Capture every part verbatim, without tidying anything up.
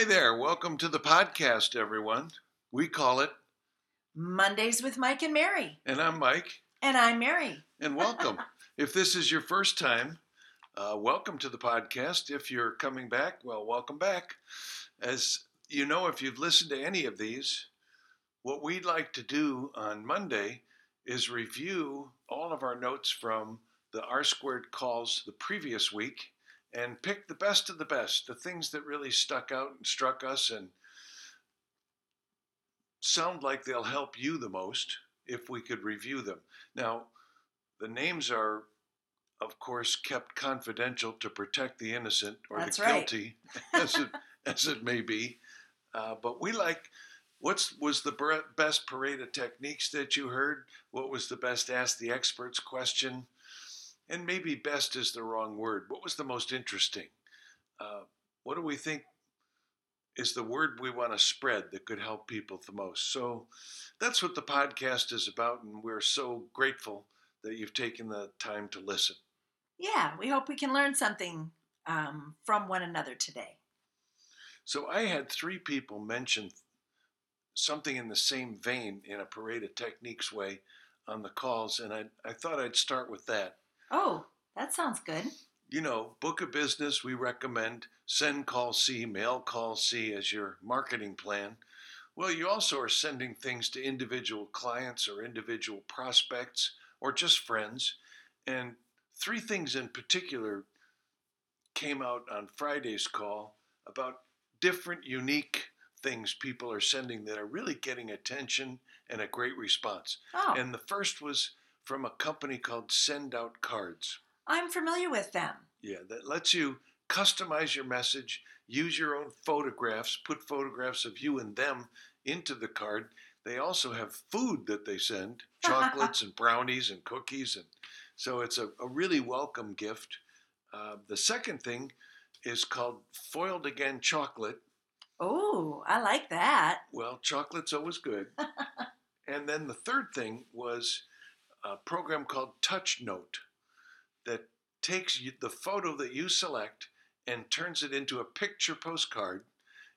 Hi there. Welcome to the podcast, everyone. We call it Mondays with Mike and Mary. And I'm Mike. And I'm Mary. And welcome. If this is your first time, uh, welcome to the podcast. If you're coming back, well, welcome back. As you know, if you've listened to any of these, what we'd like to do on Monday is review all of our notes from the R-squared calls the previous week and pick the best of the best, the things that really stuck out and struck us and sound like they'll help you the most if we could review them. Now, the names are, of course, kept confidential to protect the innocent or That's the guilty, right. as, it, as it may be. Uh, but we like, what was the best parade of techniques that you heard? What was the best Ask the Experts question? And maybe best is the wrong word. What was the most interesting? Uh, what do we think is the word we want to spread that could help people the most? So that's what the podcast is about, and we're so grateful that you've taken the time to listen. Yeah, we hope we can learn something um, from one another today. So I had three people mention something in the same vein in a parade of techniques way on the calls, and I, I thought I'd start with that. Oh, that sounds good. You know, book a business, we recommend send call C, mail call C as your marketing plan. Well, you also are sending things to individual clients or individual prospects or just friends. And three things in particular came out on Friday's call about different unique things people are sending that are really getting attention and a great response. Oh. And the first was from a company called Send Out Cards. I'm familiar with them. Yeah, that lets you customize your message, use your own photographs, put photographs of you and them into the card. They also have food that they send, chocolates and brownies and cookies. And so it's a, a really welcome gift. Uh, the second thing is called Foiled Again Chocolate. Oh, I like that. Well, chocolate's always good. And then the third thing was a program called TouchNote that takes you, the photo that you select and turns it into a picture postcard,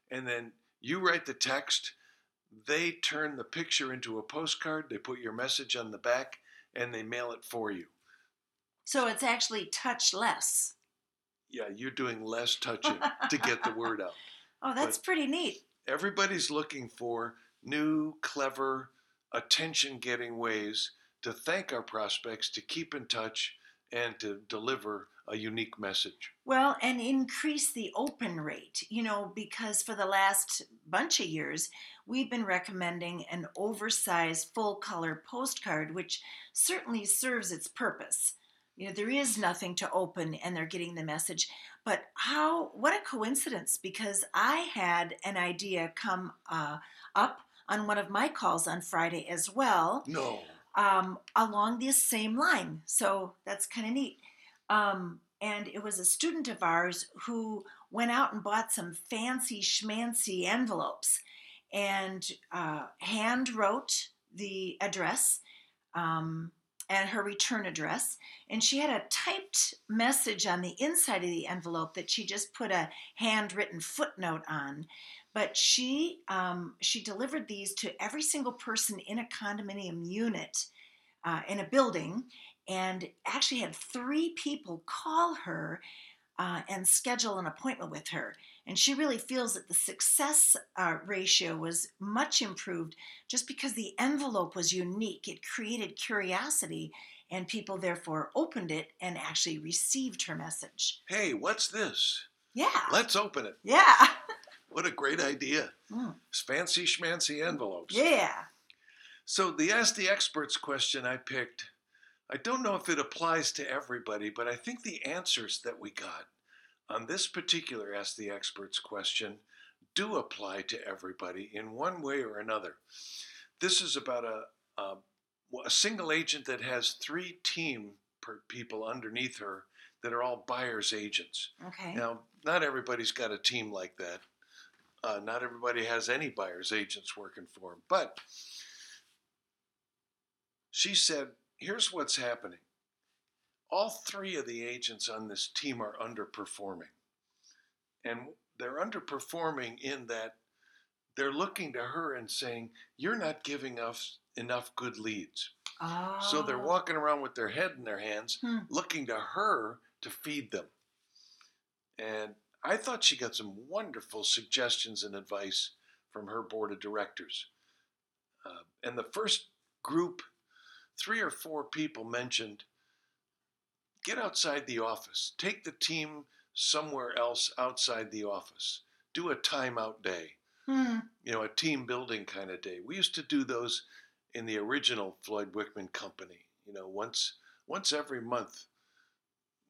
and then you write the text, they turn the picture into a postcard, they put your message on the back, and they mail it for you. So it's actually touchless. Yeah, you're doing less touching to get the word out. Oh, that's but pretty neat. Everybody's looking for new, clever, attention-getting ways to thank our prospects, to keep in touch, and to deliver a unique message. Well, and increase the open rate, you know, because for the last bunch of years, we've been recommending an oversized full-color postcard, which certainly serves its purpose. You know, there is nothing to open, and they're getting the message. But how, what a coincidence, because I had an idea come uh, up on one of my calls on Friday as well. No. Um, along this same line. So that's kind of neat. Um, and it was a student of ours who went out and bought some fancy schmancy envelopes and uh, hand wrote the address um, and her return address. And she had a typed message on the inside of the envelope that she just put a handwritten footnote on. But she um, she delivered these to every single person in a condominium unit uh, in a building, and actually had three people call her uh, and schedule an appointment with her. And she really feels that the success uh, ratio was much improved just because the envelope was unique. It created curiosity, and people therefore opened it and actually received her message. Hey, what's this? Yeah. Let's open it. Yeah. What a great idea. Mm. Fancy schmancy envelopes. Yeah. So the Ask the Experts question I picked, I don't know if it applies to everybody, but I think the answers that we got on this particular Ask the Experts question do apply to everybody in one way or another. This is about a, a, a single agent that has three team people underneath her that are all buyer's agents. Okay. Now, not everybody's got a team like that. Uh, not everybody has any buyer's agents working for them. But she said, here's what's happening. All three of the agents on this team are underperforming. And they're underperforming in that they're looking to her and saying, you're not giving us enough good leads. Oh. So they're walking around with their head in their hands, hmm. looking to her to feed them. And I thought she got some wonderful suggestions and advice from her board of directors. Uh, and the first group, three or four people mentioned, get outside the office. Take the team somewhere else outside the office. Do a timeout day. Hmm. You know, a team building kind of day. We used to do those in the original Floyd Wickman company. You know, once once every month,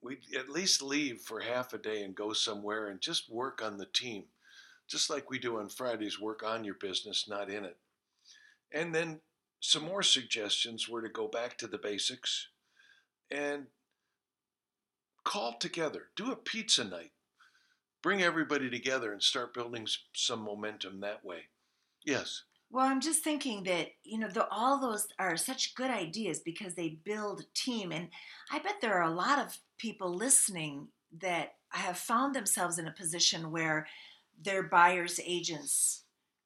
we'd at least leave for half a day and go somewhere and just work on the team. Just like we do on Fridays, work on your business, not in it. And then some more suggestions were to go back to the basics and call together. Do a pizza night. Bring everybody together and start building some momentum that way. Yes. Well, I'm just thinking that, you know, the, all those are such good ideas because they build team. And I bet there are a lot of people listening that have found themselves in a position where their buyer's agents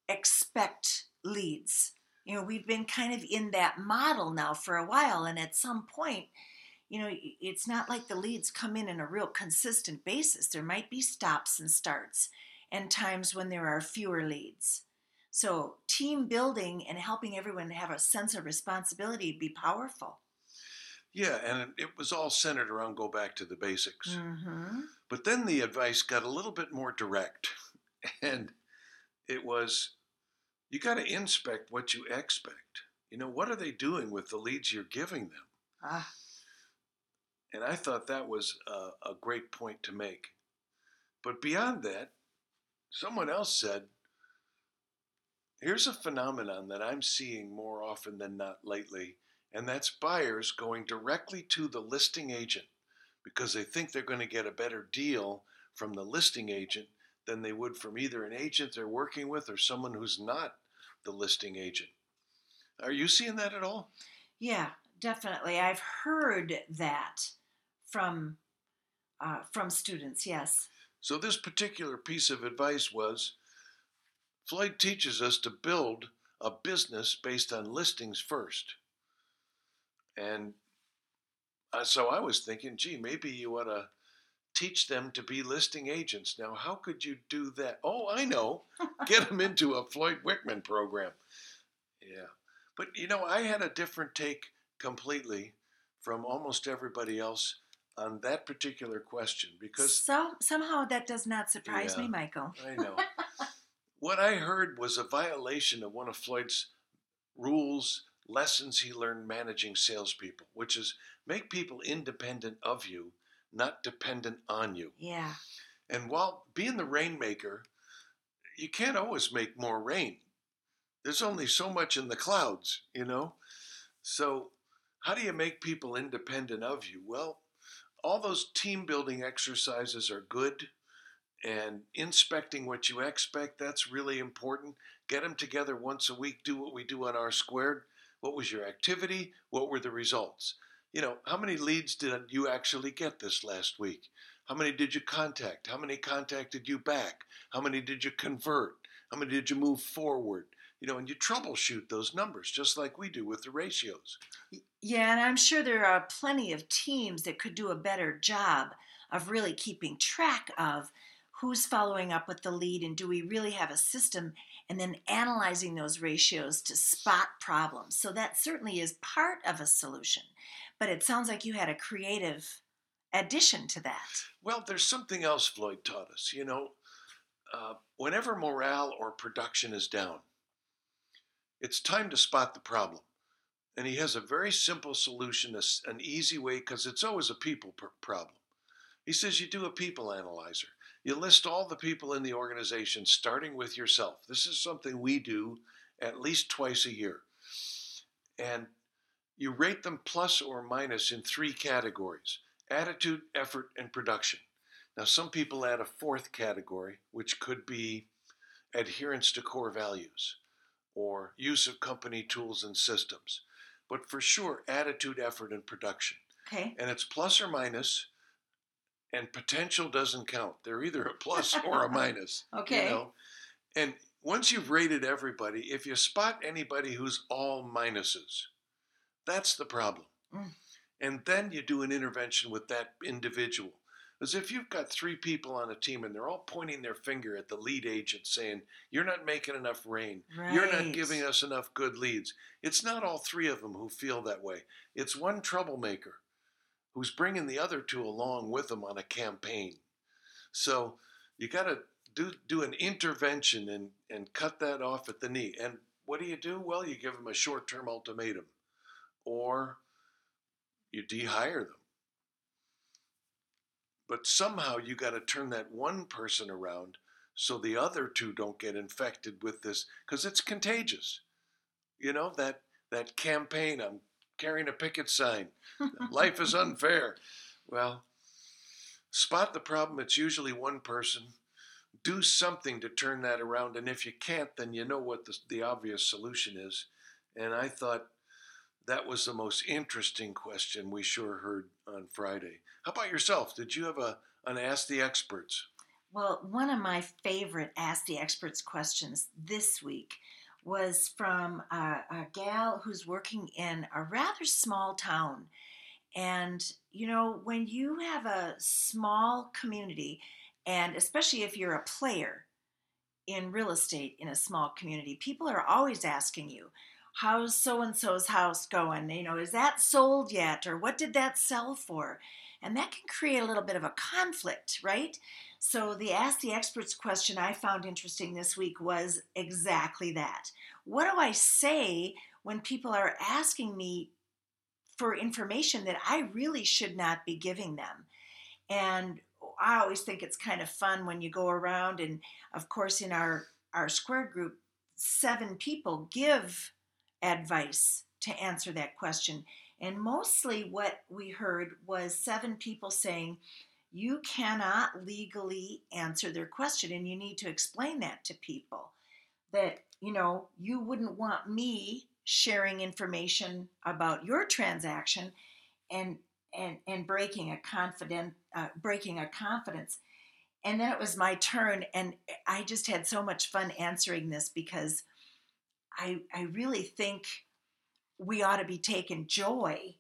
expect leads. You know, we've been kind of in that model now for a while. And at some point, you know, it's not like the leads come in on a real consistent basis. There might be stops and starts and times when there are fewer leads. So team building and helping everyone have a sense of responsibility would be powerful. Yeah, and it was all centered around go back to the basics. Mm-hmm. But then the advice got a little bit more direct. And it was, you got to inspect what you expect. You know, what are they doing with the leads you're giving them? Ah. And I thought that was a, a great point to make. But beyond that, someone else said, here's a phenomenon that I'm seeing more often than not lately, and that's buyers going directly to the listing agent because they think they're going to get a better deal from the listing agent than they would from either an agent they're working with or someone who's not the listing agent. Are you seeing that at all? Yeah, definitely. I've heard that from uh, from students, yes. So this particular piece of advice was, Floyd teaches us to build a business based on listings first. And so I was thinking, gee, maybe you ought to teach them to be listing agents. Now, how could you do that? Oh, I know. Get them into a Floyd Wickman program. Yeah. But, you know, I had a different take completely from almost everybody else on that particular question because so, somehow that does not surprise yeah, me, Michael. I know. What I heard was a violation of one of Floyd's rules, lessons he learned managing salespeople, which is make people independent of you, not dependent on you. Yeah. And while being the rainmaker, you can't always make more rain. There's only so much in the clouds, you know? So how do you make people independent of you? Well, all those team building exercises are good. And inspecting what you expect, that's really important. Get them together once a week. Do what we do on R squared. What was your activity? What were the results? You know, how many leads did you actually get this last week? How many did you contact? How many contacted you back? How many did you convert? How many did you move forward? You know, and you troubleshoot those numbers just like we do with the ratios. Yeah, and I'm sure there are plenty of teams that could do a better job of really keeping track of who's following up with the lead, and do we really have a system, and then analyzing those ratios to spot problems. So that certainly is part of a solution. But it sounds like you had a creative addition to that. Well, there's something else Floyd taught us. You know, uh, whenever morale or production is down, it's time to spot the problem. And he has a very simple solution, an easy way, because it's always a people pr- problem. He says you do a people analyzer. You list all the people in the organization, starting with yourself. This is something we do at least twice a year. And you rate them plus or minus in three categories: attitude, effort, and production. Now, some people add a fourth category, which could be adherence to core values or use of company tools and systems. But for sure, attitude, effort, and production. Okay. And it's plus or minus and potential doesn't count. They're either a plus or a minus. Okay. You know? And once you've rated everybody, if you spot anybody who's all minuses, that's the problem. Mm. And then you do an intervention with that individual. As if you've got three people on a team and they're all pointing their finger at the lead agent saying, you're not making enough rain. Right. You're not giving us enough good leads. It's not all three of them who feel that way. It's one troublemaker who's bringing the other two along with them on a campaign. So you got to do do an intervention and, and cut that off at the knee. And what do you do? Well, you give them a short-term ultimatum or you dehire them. But somehow you got to turn that one person around so the other two don't get infected with this, because it's contagious. You know, that that campaign, I'm carrying a picket sign, life is unfair. Well, spot the problem. It's usually one person. Do something to turn that around. And if you can't, then you know what the, the obvious solution is. And I thought, that was the most interesting question we sure heard on Friday. How about yourself? Did you have a an Ask the Experts? Well, one of my favorite Ask the Experts questions this week was from a, a gal who's working in a rather small town. And, you know, when you have a small community, and especially if you're a player in real estate in a small community, people are always asking you, how's so-and-so's house going? You know, is that sold yet? Or what did that sell for? And that can create a little bit of a conflict, right? So the Ask the Experts question I found interesting this week was exactly that. What do I say when people are asking me for information that I really should not be giving them? And I always think it's kind of fun when you go around and, of course, in our R-squared group, seven people give advice to answer that question. And mostly what we heard was seven people saying, you cannot legally answer their question, and you need to explain that to people. That, you know, you wouldn't want me sharing information about your transaction and and and breaking a confident uh, breaking a confidence. And then it was my turn, and I just had so much fun answering this, because I, I really think we ought to be taking joy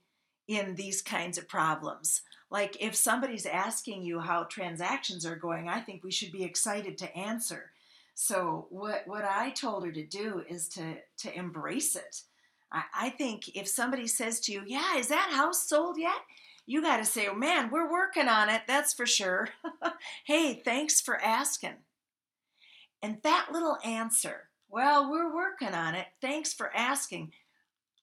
in these kinds of problems. Like if somebody's asking you how transactions are going, I think we should be excited to answer. So what, what I told her to do is to, to embrace it. I, I think if somebody says to you, yeah, is that house sold yet? You got to say, oh man, we're working on it. That's for sure. Hey, thanks for asking. And that little answer, well, we're working on it. Thanks for asking.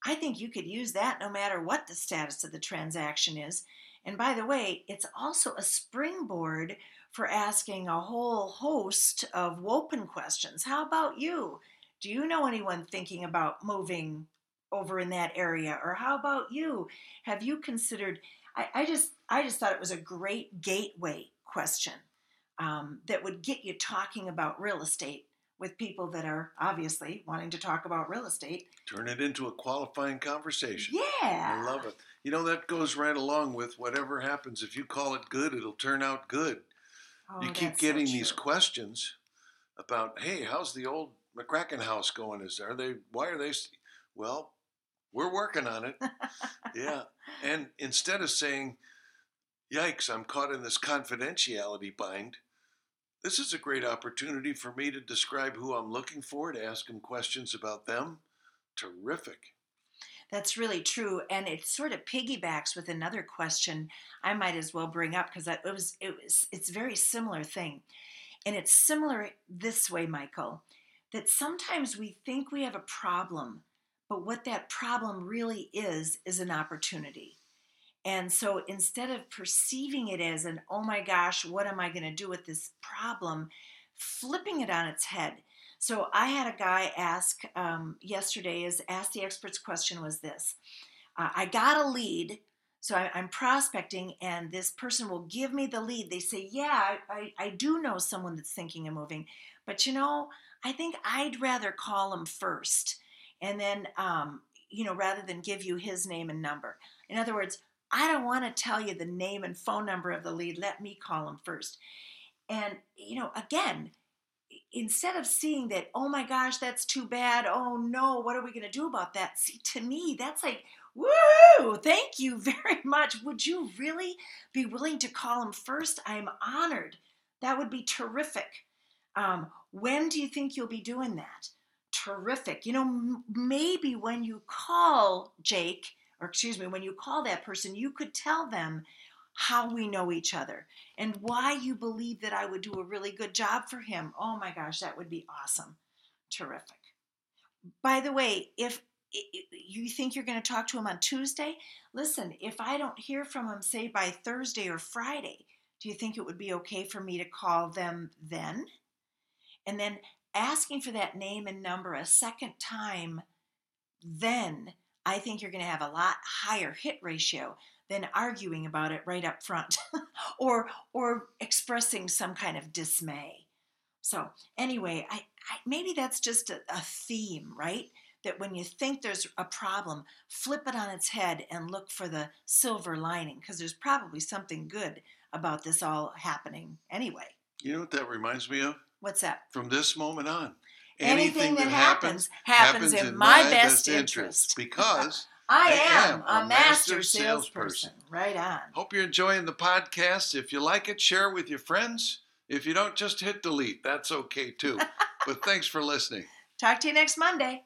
I think you could use that no matter what the status of the transaction is. And by the way, it's also a springboard for asking a whole host of open questions. How about you? Do you know anyone thinking about moving over in that area? Or how about you? Have you considered? I, I just I just thought it was a great gateway question um, that would get you talking about real estate with people that are obviously wanting to talk about real estate. Turn it into a qualifying conversation. Yeah. I love it. You know, that goes right along with whatever happens. If you call it good, it'll turn out good. Oh, you keep getting so these questions about, hey, how's the old McCracken house going? Is are they? Why are they? St- well, we're working on it. Yeah. And instead of saying, yikes, I'm caught in this confidentiality bind, this is a great opportunity for me to describe who I'm looking for, to ask them questions about them. Terrific. That's really true. And it sort of piggybacks with another question I might as well bring up, because it was, it was, it's a very similar thing. And it's similar this way, Michael, that sometimes we think we have a problem, but what that problem really is, is an opportunity. And so instead of perceiving it as an, oh my gosh, what am I going to do with this problem, flipping it on its head. So I had a guy ask um, yesterday, is Ask the Experts question was this. Uh, I got a lead, so I, I'm prospecting, and this person will give me the lead. They say, yeah, I, I, I do know someone that's thinking of moving, but you know, I think I'd rather call them first. And then, um, you know, rather than give you his name and number. In other words, I don't want to tell you the name and phone number of the lead. Let me call them first. And, you know, again, instead of seeing that, oh my gosh, that's too bad. Oh no, what are we going to do about that? See, to me, that's like, woo, thank you very much. Would you really be willing to call them first? I'm honored. That would be terrific. Um, when do you think you'll be doing that? Terrific. You know, m- maybe when you call Jake, or excuse me, when you call that person, you could tell them how we know each other and why you believe that I would do a really good job for him. Oh my gosh, that would be awesome. Terrific. By the way, if you think you're going to talk to him on Tuesday, listen, if I don't hear from him, say by Thursday or Friday, do you think it would be okay for me to call them then? And then asking for that name and number a second time, then I think you're going to have a lot higher hit ratio than arguing about it right up front or or expressing some kind of dismay. So anyway, I, I maybe that's just a, a theme, right? That when you think there's a problem, flip it on its head and look for the silver lining, because there's probably something good about this all happening anyway. You know what that reminds me of? What's that? From this moment on, anything, anything that, that happens, happens, happens in, in my, my best, best interest. interest because I, I am a, a master, master salesperson. salesperson. Right on. Hope you're enjoying the podcast. If you like it, share with your friends. If you don't, just hit delete. That's okay, too. But thanks for listening. Talk to you next Monday.